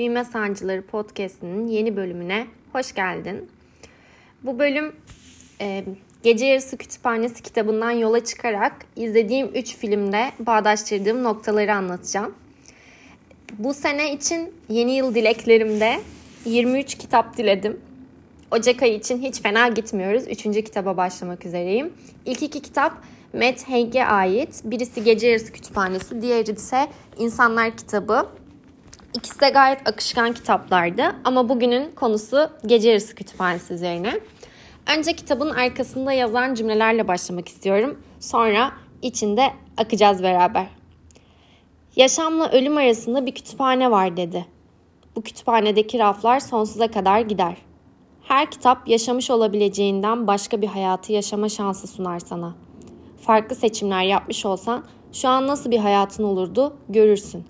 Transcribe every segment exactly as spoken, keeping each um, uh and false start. Büyüme Sancıları Podcast'inin yeni bölümüne hoş geldin. Bu bölüm e, Gece Yarısı Kütüphanesi kitabından yola çıkarak izlediğim üç filmle bağdaştırdığım noktaları anlatacağım. Bu sene için yeni yıl dileklerimde yirmi üç kitap diledim. Ocak ayı için hiç fena gitmiyoruz. Üçüncü kitaba başlamak üzereyim. İlk iki kitap Matt Haig'e ait. Birisi Gece Yarısı Kütüphanesi, diğeri ise İnsanlar kitabı. İkisi de gayet akışkan kitaplardı ama bugünün konusu Gece Yarısı Kütüphanesi üzerine. Önce kitabın arkasında yazan cümlelerle başlamak istiyorum. Sonra içinde akacağız beraber. Yaşamla ölüm arasında bir kütüphane var dedi. Bu kütüphanedeki raflar sonsuza kadar gider. Her kitap yaşamış olabileceğinden başka bir hayatı yaşama şansı sunar sana. Farklı seçimler yapmış olsan şu an nasıl bir hayatın olurdu görürsün.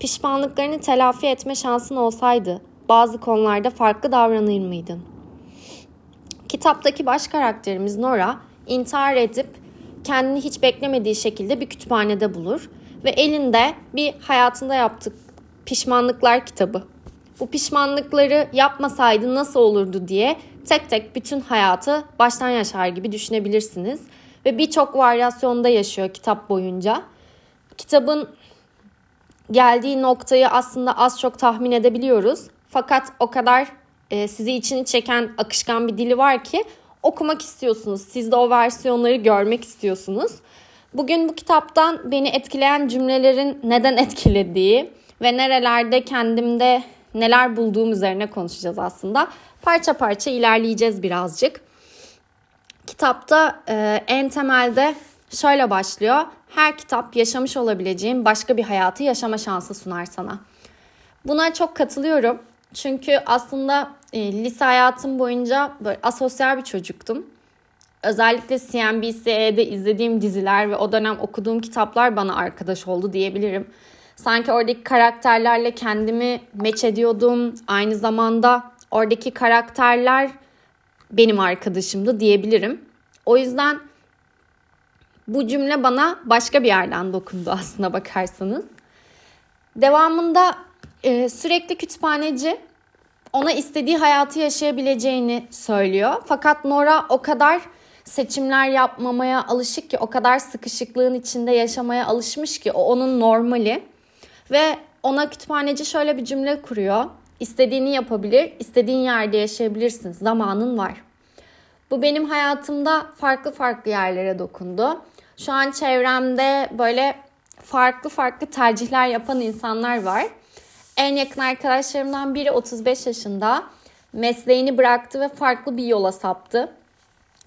Pişmanlıklarını telafi etme şansın olsaydı bazı konularda farklı davranır mıydın? Kitaptaki baş karakterimiz Nora intihar edip kendini hiç beklemediği şekilde bir kütüphanede bulur ve elinde bir hayatında yaptık pişmanlıklar kitabı. Bu pişmanlıkları yapmasaydı nasıl olurdu diye tek tek bütün hayatı baştan yaşar gibi düşünebilirsiniz. Ve birçok varyasyonda yaşıyor kitap boyunca. Kitabın geldiği noktayı aslında az çok tahmin edebiliyoruz. Fakat o kadar e, sizi içini çeken akışkan bir dili var ki okumak istiyorsunuz. Siz de o versiyonları görmek istiyorsunuz. Bugün bu kitaptan beni etkileyen cümlelerin neden etkilediği ve nerelerde kendimde neler bulduğum üzerine konuşacağız aslında. Parça parça ilerleyeceğiz birazcık. Kitapta e, en temelde şöyle başlıyor. Her kitap yaşamış olabileceğin başka bir hayatı yaşama şansı sunar sana. Buna çok katılıyorum. Çünkü aslında e, lise hayatım boyunca böyle asosyal bir çocuktum. Özellikle C N B C'de izlediğim diziler ve o dönem okuduğum kitaplar bana arkadaş oldu diyebilirim. Sanki oradaki karakterlerle kendimi meç ediyordum. Aynı zamanda oradaki karakterler benim arkadaşımdı diyebilirim. O yüzden bu cümle bana başka bir yerden dokundu aslına bakarsanız. Devamında e, sürekli kütüphaneci ona istediği hayatı yaşayabileceğini söylüyor. Fakat Nora o kadar seçimler yapmamaya alışık ki, o kadar sıkışıklığın içinde yaşamaya alışmış ki o onun normali. Ve ona kütüphaneci şöyle bir cümle kuruyor. İstediğini yapabilir, istediğin yerde yaşayabilirsin. Zamanın var. Bu benim hayatımda farklı farklı yerlere dokundu. Şu an çevremde böyle farklı farklı tercihler yapan insanlar var. En yakın arkadaşlarımdan biri otuz beş yaşında. Mesleğini bıraktı ve farklı bir yola saptı.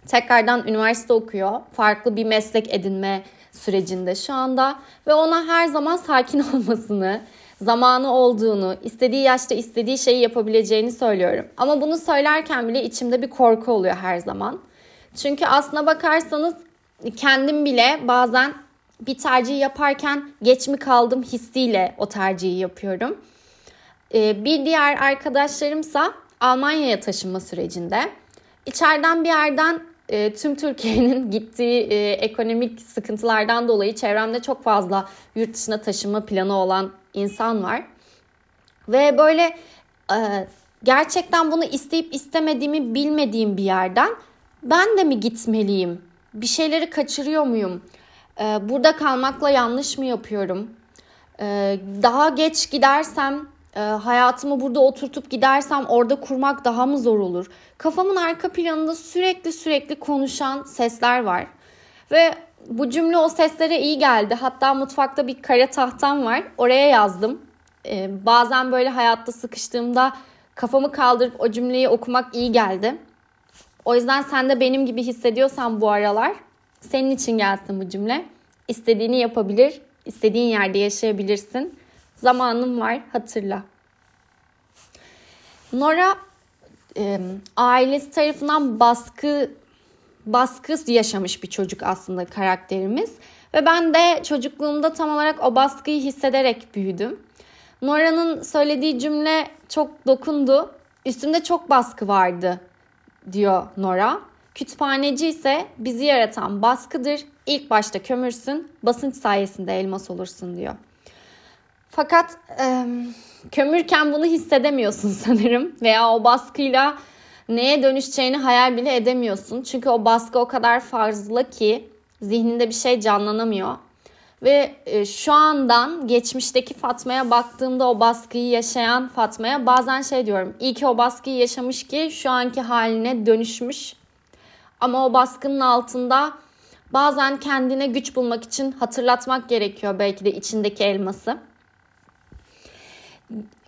Tekrardan üniversite okuyor. Farklı bir meslek edinme sürecinde şu anda. Ve ona her zaman sakin olmasını, zamanı olduğunu, istediği yaşta istediği şeyi yapabileceğini söylüyorum. Ama bunu söylerken bile içimde bir korku oluyor her zaman. Çünkü aslına bakarsanız kendim bile bazen bir tercih yaparken geç mi kaldım hissiyle o tercihi yapıyorum. Bir diğer arkadaşlarımsa Almanya'ya taşınma sürecinde. İçeriden bir yerden tüm Türkiye'nin gittiği ekonomik sıkıntılardan dolayı çevremde çok fazla yurt dışına taşınma planı olan insan var. Ve böyle e, gerçekten bunu isteyip istemediğimi bilmediğim bir yerden ben de mi gitmeliyim? Bir şeyleri kaçırıyor muyum? E, burada kalmakla yanlış mı yapıyorum? E, daha geç gidersem, e, hayatımı burada oturtup gidersem orada kurmak daha mı zor olur? Kafamın arka planında sürekli sürekli konuşan sesler var. Ve bu cümle o seslere iyi geldi. Hatta mutfakta bir kare tahtam var. Oraya yazdım. Ee, bazen böyle hayatta sıkıştığımda kafamı kaldırıp o cümleyi okumak iyi geldi. O yüzden sen de benim gibi hissediyorsan bu aralar senin için gelsin bu cümle. İstediğini yapabilir, istediğin yerde yaşayabilirsin. Zamanın var, hatırla. Nora e, ailesi tarafından baskı baskı yaşamış bir çocuk aslında karakterimiz. Ve ben de çocukluğumda tam olarak o baskıyı hissederek büyüdüm. Nora'nın söylediği cümle çok dokundu. Üstümde çok baskı vardı diyor Nora. Kütüphaneci ise bizi yaratan baskıdır. İlk başta kömürsün, basınç sayesinde elmas olursun diyor. Fakat e, kömürken bunu hissedemiyorsun sanırım. Veya o baskıyla neye dönüşeceğini hayal bile edemiyorsun. Çünkü o baskı o kadar fazla ki zihninde bir şey canlanamıyor. Ve e, şu andan geçmişteki Fatma'ya baktığımda, o baskıyı yaşayan Fatma'ya bazen şey diyorum. İyi ki o baskıyı yaşamış ki şu anki haline dönüşmüş. Ama o baskının altında bazen kendine güç bulmak için hatırlatmak gerekiyor belki de içindeki elması.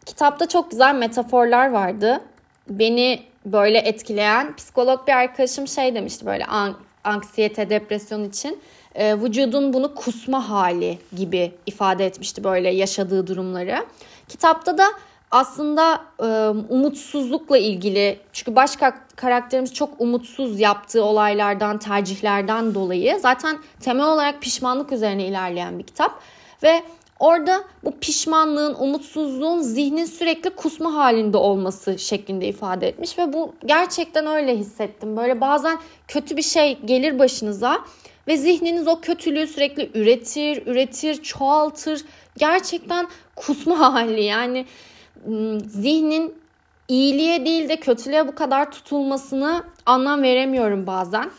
Kitapta çok güzel metaforlar vardı. Beni böyle etkileyen psikolog bir arkadaşım şey demişti böyle an- anksiyete, depresyon için. E, vücudun bunu kusma hali gibi ifade etmişti böyle yaşadığı durumları. Kitapta da aslında e, umutsuzlukla ilgili, çünkü başka karakterimiz çok umutsuz yaptığı olaylardan, tercihlerden dolayı. Zaten temel olarak pişmanlık üzerine ilerleyen bir kitap. Ve orada bu pişmanlığın, umutsuzluğun zihnin sürekli kusma halinde olması şeklinde ifade etmiş. Ve bu gerçekten öyle hissettim. Böyle bazen kötü bir şey gelir başınıza ve zihniniz o kötülüğü sürekli üretir, üretir, çoğaltır. Gerçekten kusma hali, yani zihnin iyiliğe değil de kötülüğe bu kadar tutulmasını anlam veremiyorum bazen.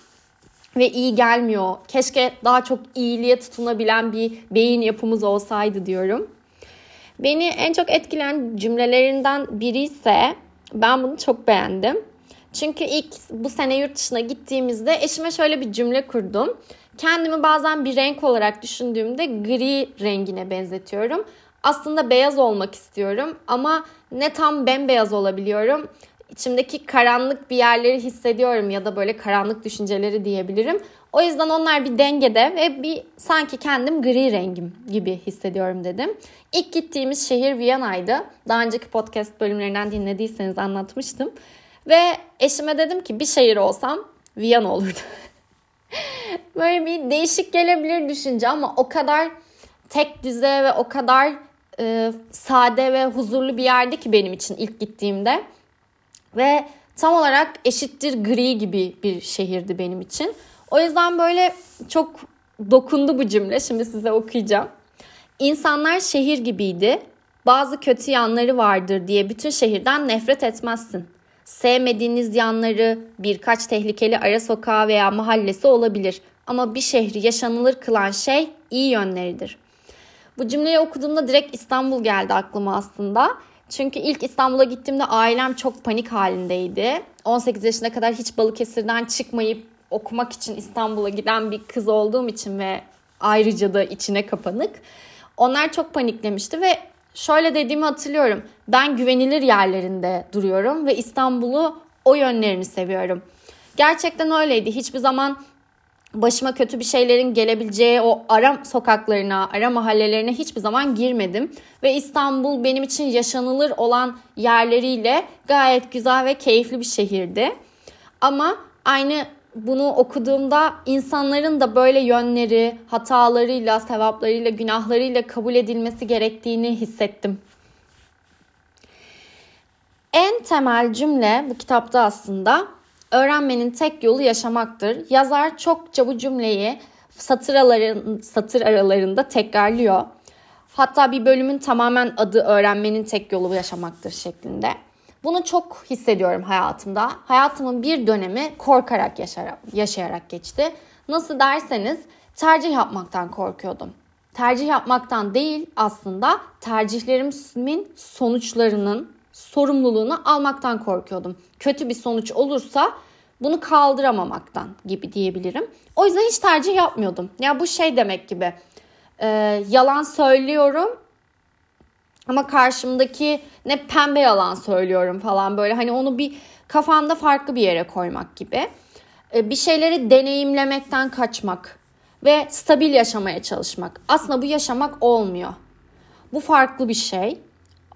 Ve iyi gelmiyor. Keşke daha çok iyiliğe tutunabilen bir beyin yapımız olsaydı diyorum. Beni en çok etkileyen cümlelerinden biri ise, ben bunu çok beğendim. Çünkü ilk bu sene yurt dışına gittiğimizde eşime şöyle bir cümle kurdum. Kendimi bazen bir renk olarak düşündüğümde gri rengine benzetiyorum. Aslında beyaz olmak istiyorum ama ne tam bembeyaz olabiliyorum. İçimdeki karanlık bir yerleri hissediyorum ya da böyle karanlık düşünceleri diyebilirim. O yüzden onlar bir dengede ve bir sanki kendim gri rengim gibi hissediyorum dedim. İlk gittiğimiz şehir Viyana'ydı. Daha önceki podcast bölümlerinden dinlediyseniz anlatmıştım. Ve eşime dedim ki bir şehir olsam Viyana olurdu. Böyle bir değişik gelebilir düşünce ama o kadar tek düze ve o kadar e, sade ve huzurlu bir yerdi ki benim için ilk gittiğimde. Ve tam olarak eşittir gri gibi bir şehirdi benim için. O yüzden böyle çok dokundu bu cümle. Şimdi size okuyacağım. İnsanlar şehir gibiydi. Bazı kötü yanları vardır diye bütün şehirden nefret etmezsin. Sevmediğiniz yanları, birkaç tehlikeli ara sokağı veya mahallesi olabilir. Ama bir şehri yaşanılır kılan şey iyi yönleridir. Bu cümleyi okuduğumda direkt İstanbul geldi aklıma aslında. Çünkü ilk İstanbul'a gittiğimde ailem çok panik halindeydi. on sekiz yaşına kadar hiç Balıkesir'den çıkmayıp okumak için İstanbul'a giden bir kız olduğum için ve ayrıca da içine kapanık. Onlar çok paniklemişti ve şöyle dediğimi hatırlıyorum. Ben güvenilir yerlerinde duruyorum ve İstanbul'u o yönlerini seviyorum. Gerçekten öyleydi. Hiçbir zaman başıma kötü bir şeylerin gelebileceği o ara sokaklarına, ara mahallelerine hiçbir zaman girmedim. Ve İstanbul benim için yaşanılır olan yerleriyle gayet güzel ve keyifli bir şehirdi. Ama aynı bunu okuduğumda insanların da böyle yönleri, hatalarıyla, sevaplarıyla, günahlarıyla kabul edilmesi gerektiğini hissettim. En temel cümle bu kitapta aslında öğrenmenin tek yolu yaşamaktır. Yazar çokça bu cümleyi satır, araların, satır aralarında tekrarlıyor. Hatta bir bölümün tamamen adı öğrenmenin tek yolu yaşamaktır şeklinde. Bunu çok hissediyorum hayatımda. Hayatımın bir dönemi korkarak yaşayarak, yaşayarak geçti. Nasıl derseniz tercih yapmaktan korkuyordum. Tercih yapmaktan değil aslında tercihlerimin sonuçlarının sorumluluğunu almaktan korkuyordum. Kötü bir sonuç olursa bunu kaldıramamaktan gibi diyebilirim. O yüzden hiç tercih yapmıyordum. Ya bu şey demek gibi e, yalan söylüyorum ama karşımdaki ne pembe yalan söylüyorum falan böyle. Hani onu bir kafamda farklı bir yere koymak gibi. E, bir şeyleri deneyimlemekten kaçmak ve stabil yaşamaya çalışmak. Aslında bu yaşamak olmuyor. Bu farklı bir şey.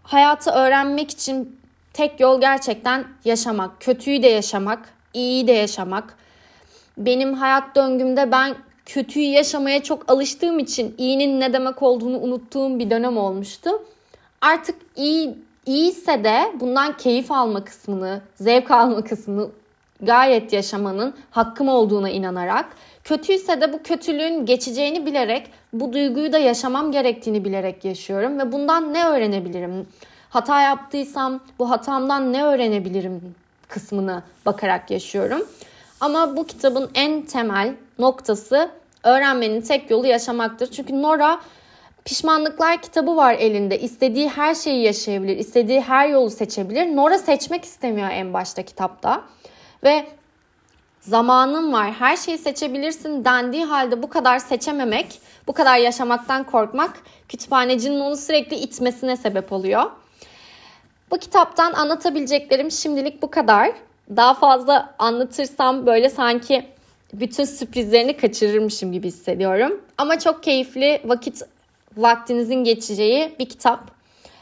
Hayatı öğrenmek için tek yol gerçekten yaşamak. Kötüyü de yaşamak, iyiyi de yaşamak. Benim hayat döngümde ben kötüyü yaşamaya çok alıştığım için iyinin ne demek olduğunu unuttuğum bir dönem olmuştu. Artık iyi iyiyse de bundan keyif alma kısmını, zevk alma kısmını gayet yaşamanın hakkım olduğuna inanarak, kötüyse de bu kötülüğün geçeceğini bilerek, bu duyguyu da yaşamam gerektiğini bilerek yaşıyorum ve bundan ne öğrenebilirim? Hata yaptıysam bu hatamdan ne öğrenebilirim kısmına bakarak yaşıyorum. Ama bu kitabın en temel noktası öğrenmenin tek yolu yaşamaktır. Çünkü Nora Pişmanlıklar kitabı var elinde. İstediği her şeyi yaşayabilir, istediği her yolu seçebilir. Nora seçmek istemiyor en başta kitapta. Ve zamanın var, her şeyi seçebilirsin dendiği halde bu kadar seçememek, bu kadar yaşamaktan korkmak kütüphanecinin onu sürekli itmesine sebep oluyor. Bu kitaptan anlatabileceklerim şimdilik bu kadar. Daha fazla anlatırsam böyle sanki bütün sürprizlerini kaçırırmışım gibi hissediyorum. Ama çok keyifli, vakit vaktinizin geçeceği bir kitap.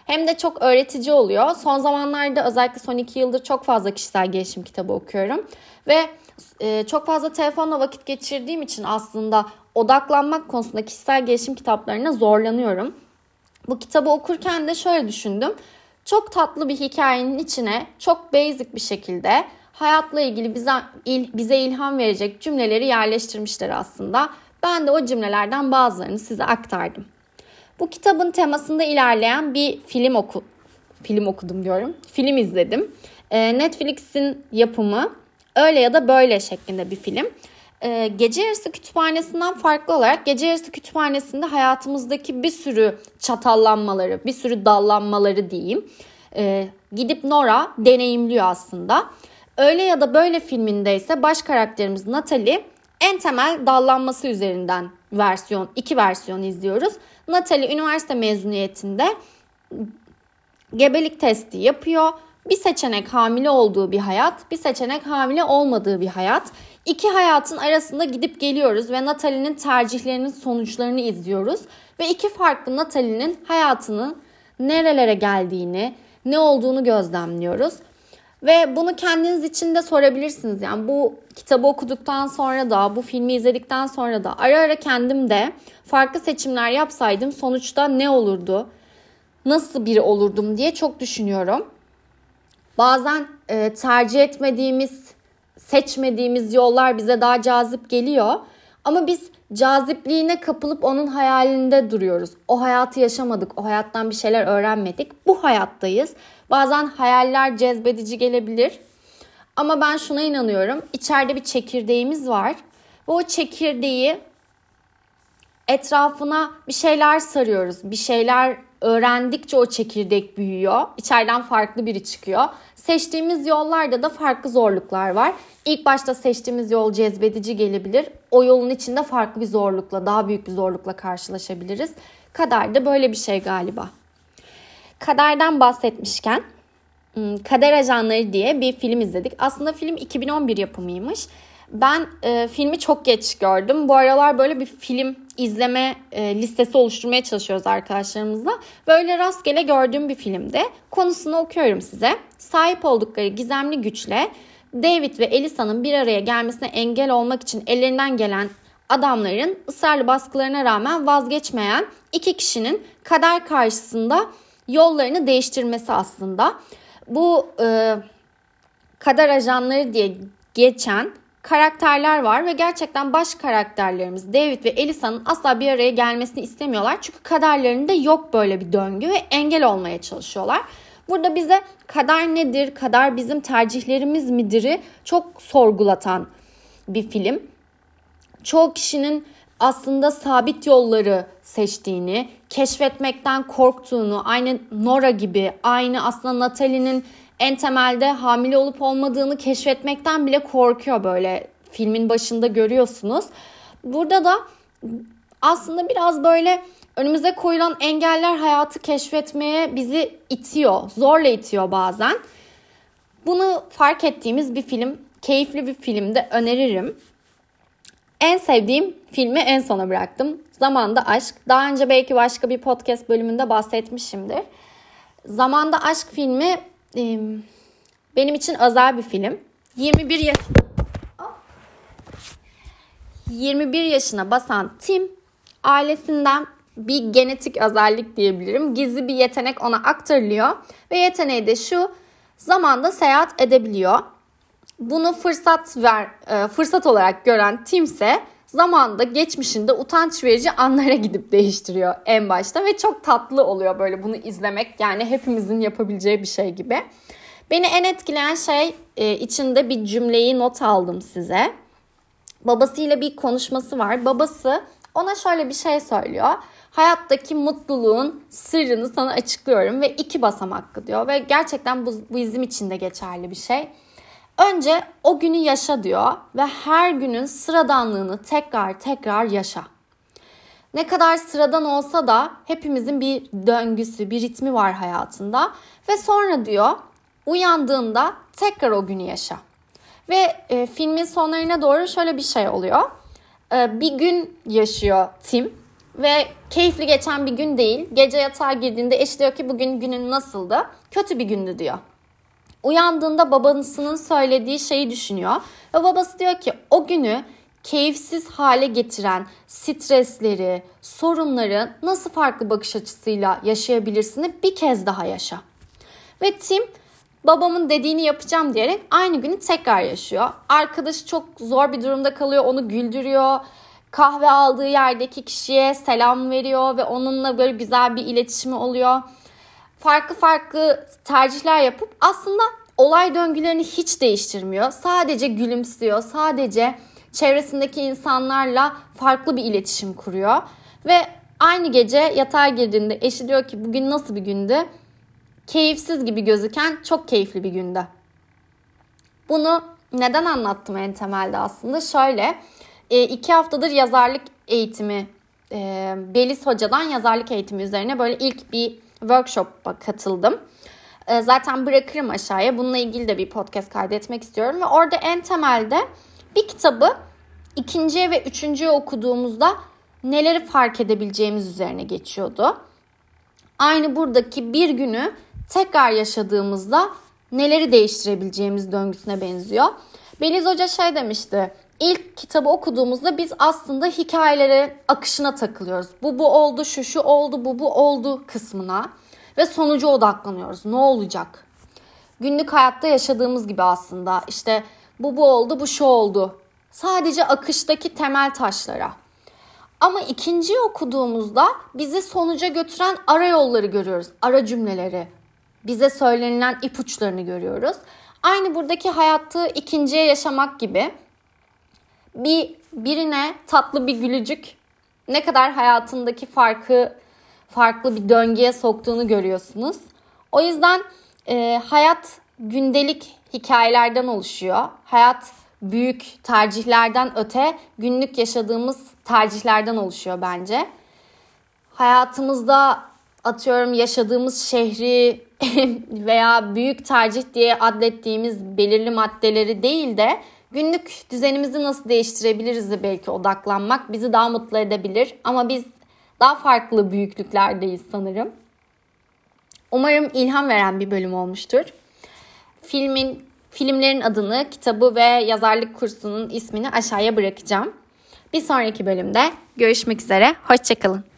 Hem de çok öğretici oluyor. Son zamanlarda, özellikle son iki yıldır çok fazla kişisel gelişim kitabı okuyorum. Ve e, çok fazla telefonla vakit geçirdiğim için aslında odaklanmak konusunda kişisel gelişim kitaplarına zorlanıyorum. Bu kitabı okurken de şöyle düşündüm. Çok tatlı bir hikayenin içine çok basic bir şekilde hayatla ilgili bize, il, bize ilham verecek cümleleri yerleştirmişler aslında. Ben de o cümlelerden bazılarını size aktardım. Bu kitabın temasında ilerleyen bir film oku, film okudum diyorum, film izledim. E, Netflix'in yapımı Öyle ya da Böyle şeklinde bir film. E, Gece Yarısı Kütüphanesi'nden farklı olarak Gece Yarısı Kütüphanesi'nde hayatımızdaki bir sürü çatallanmaları, bir sürü dallanmaları diyeyim, e, gidip Nora deneyimliyor aslında. Öyle ya da Böyle filminde ise baş karakterimiz Natalie en temel dallanması üzerinden versiyon, iki versiyonu izliyoruz. Natalie üniversite mezuniyetinde gebelik testi yapıyor. Bir seçenek hamile olduğu bir hayat, bir seçenek hamile olmadığı bir hayat. İki hayatın arasında gidip geliyoruz ve Natalie'nin tercihlerinin sonuçlarını izliyoruz. Ve iki farklı Natalie'nin hayatının nerelere geldiğini, ne olduğunu gözlemliyoruz. Ve bunu kendiniz için de sorabilirsiniz. Yani bu kitabı okuduktan sonra da, bu filmi izledikten sonra da ara ara kendim de farklı seçimler yapsaydım sonuçta ne olurdu, nasıl biri olurdum diye çok düşünüyorum. Bazen e, tercih etmediğimiz, seçmediğimiz yollar bize daha cazip geliyor. Ama biz cazipliğine kapılıp onun hayalinde duruyoruz. O hayatı yaşamadık, o hayattan bir şeyler öğrenmedik. Bu hayattayız. Bazen hayaller cezbedici gelebilir. Ama ben şuna inanıyorum. İçeride bir çekirdeğimiz var. Ve o çekirdeği etrafına bir şeyler sarıyoruz. Bir şeyler öğrendikçe o çekirdek büyüyor. İçeriden farklı biri çıkıyor. Seçtiğimiz yollarda da farklı zorluklar var. İlk başta seçtiğimiz yol cezbedici gelebilir. O yolun içinde farklı bir zorlukla, daha büyük bir zorlukla karşılaşabiliriz. Kader de böyle bir şey galiba. Kaderden bahsetmişken Kader Ajanları diye bir film izledik. Aslında film iki bin on bir yapımıymış. Ben e, filmi çok geç gördüm. Bu aralar böyle bir film izleme e, listesi oluşturmaya çalışıyoruz arkadaşlarımızla. Böyle rastgele gördüğüm bir filmde. Konusunu okuyorum size. Sahip oldukları gizemli güçle David ve Elisa'nın bir araya gelmesine engel olmak için ellerinden gelen adamların ısrarlı baskılarına rağmen vazgeçmeyen iki kişinin kader karşısında yollarını değiştirmesi aslında. Bu e, kader ajanları diye geçen karakterler var ve gerçekten baş karakterlerimiz David ve Elisa'nın asla bir araya gelmesini istemiyorlar. Çünkü kaderlerinde yok böyle bir döngü ve engel olmaya çalışıyorlar. Burada bize kader nedir, kader bizim tercihlerimiz midir'i çok sorgulatan bir film. Çoğu kişinin aslında sabit yolları seçtiğini, keşfetmekten korktuğunu, aynı Nora gibi, aynı aslında Natalie'nin en temelde hamile olup olmadığını keşfetmekten bile korkuyor böyle filmin başında görüyorsunuz. Burada da aslında biraz böyle önümüze koyulan engeller hayatı keşfetmeye bizi itiyor, zorla itiyor bazen. Bunu fark ettiğimiz bir film, keyifli bir film de öneririm. En sevdiğim filmi en sona bıraktım. Zamanda Aşk. Daha önce belki başka bir podcast bölümünde bahsetmişimdir. Zamanda Aşk filmi benim için özel bir film. yirmi bir yaş yirmi bir yaşına basan Tim ailesinden bir genetik özellik diyebilirim. Gizli bir yetenek ona aktarılıyor ve yeteneği de şu: zamanda seyahat edebiliyor. Bunu fırsat ver, fırsat olarak gören Tim ise zamanda geçmişinde utanç verici anlara gidip değiştiriyor en başta ve çok tatlı oluyor böyle bunu izlemek. Yani hepimizin yapabileceği bir şey gibi. Beni en etkileyen şey içinde bir cümleyi not aldım size. Babasıyla bir konuşması var. Babası ona şöyle bir şey söylüyor. Hayattaki mutluluğun sırrını sana açıklıyorum ve iki basamaklı diyor. Ve gerçekten bu, bu bizim için de geçerli bir şey. Önce o günü yaşa diyor ve her günün sıradanlığını tekrar tekrar yaşa. Ne kadar sıradan olsa da hepimizin bir döngüsü, bir ritmi var hayatında. Ve sonra diyor uyandığında tekrar o günü yaşa. Ve e, filmin sonlarına doğru şöyle bir şey oluyor. E, bir gün yaşıyor Tim ve keyifli geçen bir gün değil. Gece yatağa girdiğinde eşi diyor ki bugün günün nasıldı? Kötü bir gündü diyor. Uyandığında babasının söylediği şeyi düşünüyor. Ve babası diyor ki o günü keyifsiz hale getiren stresleri, sorunları nasıl farklı bakış açısıyla yaşayabilirsini bir kez daha yaşa. Ve Tim babamın dediğini yapacağım diyerek aynı günü tekrar yaşıyor. Arkadaşı çok zor bir durumda kalıyor, onu güldürüyor. Kahve aldığı yerdeki kişiye selam veriyor ve onunla böyle güzel bir iletişimi oluyor. Farklı farklı tercihler yapıp aslında olay döngülerini hiç değiştirmiyor. Sadece gülümsüyor, sadece çevresindeki insanlarla farklı bir iletişim kuruyor. Ve aynı gece yatağa girdiğinde eşi diyor ki bugün nasıl bir gündü? Keyifsiz gibi gözüken çok keyifli bir gündü. Bunu neden anlattım en temelde aslında? Şöyle, iki haftadır yazarlık eğitimi, Deniz Hoca'dan yazarlık eğitimi üzerine böyle ilk bir workshop'a katıldım. Zaten bırakırım aşağıya. Bununla ilgili de bir podcast kaydetmek istiyorum. Ve orada en temelde bir kitabı ikinciye ve üçüncüye okuduğumuzda neleri fark edebileceğimiz üzerine geçiyordu. Aynı buradaki bir günü tekrar yaşadığımızda neleri değiştirebileceğimiz döngüsüne benziyor. Deniz Hoca şey demişti. İlk kitabı okuduğumuzda biz aslında hikayelere akışına takılıyoruz. Bu bu oldu, şu şu oldu, bu bu oldu kısmına ve sonuca odaklanıyoruz. Ne olacak? Günlük hayatta yaşadığımız gibi aslında işte bu bu oldu, bu şu oldu. Sadece akıştaki temel taşlara. Ama ikinciyi okuduğumuzda bizi sonuca götüren ara yolları görüyoruz. Ara cümleleri, bize söylenilen ipuçlarını görüyoruz. Aynı buradaki hayatı ikinciye yaşamak gibi. Bir birine tatlı bir gülücük ne kadar hayatındaki farkı farklı bir döngüye soktuğunu görüyorsunuz. O yüzden e, hayat gündelik hikayelerden oluşuyor. Hayat büyük tercihlerden öte günlük yaşadığımız tercihlerden oluşuyor bence. Hayatımızda atıyorum yaşadığımız şehri veya büyük tercih diye adlettiğimiz belirli maddeleri değil de günlük düzenimizi nasıl değiştirebiliriz belki odaklanmak bizi daha mutlu edebilir. Ama biz daha farklı büyüklüklerdeyiz sanırım. Umarım ilham veren bir bölüm olmuştur. Filmin, filmlerin adını, kitabı ve yazarlık kursunun ismini aşağıya bırakacağım. Bir sonraki bölümde görüşmek üzere. Hoşçakalın.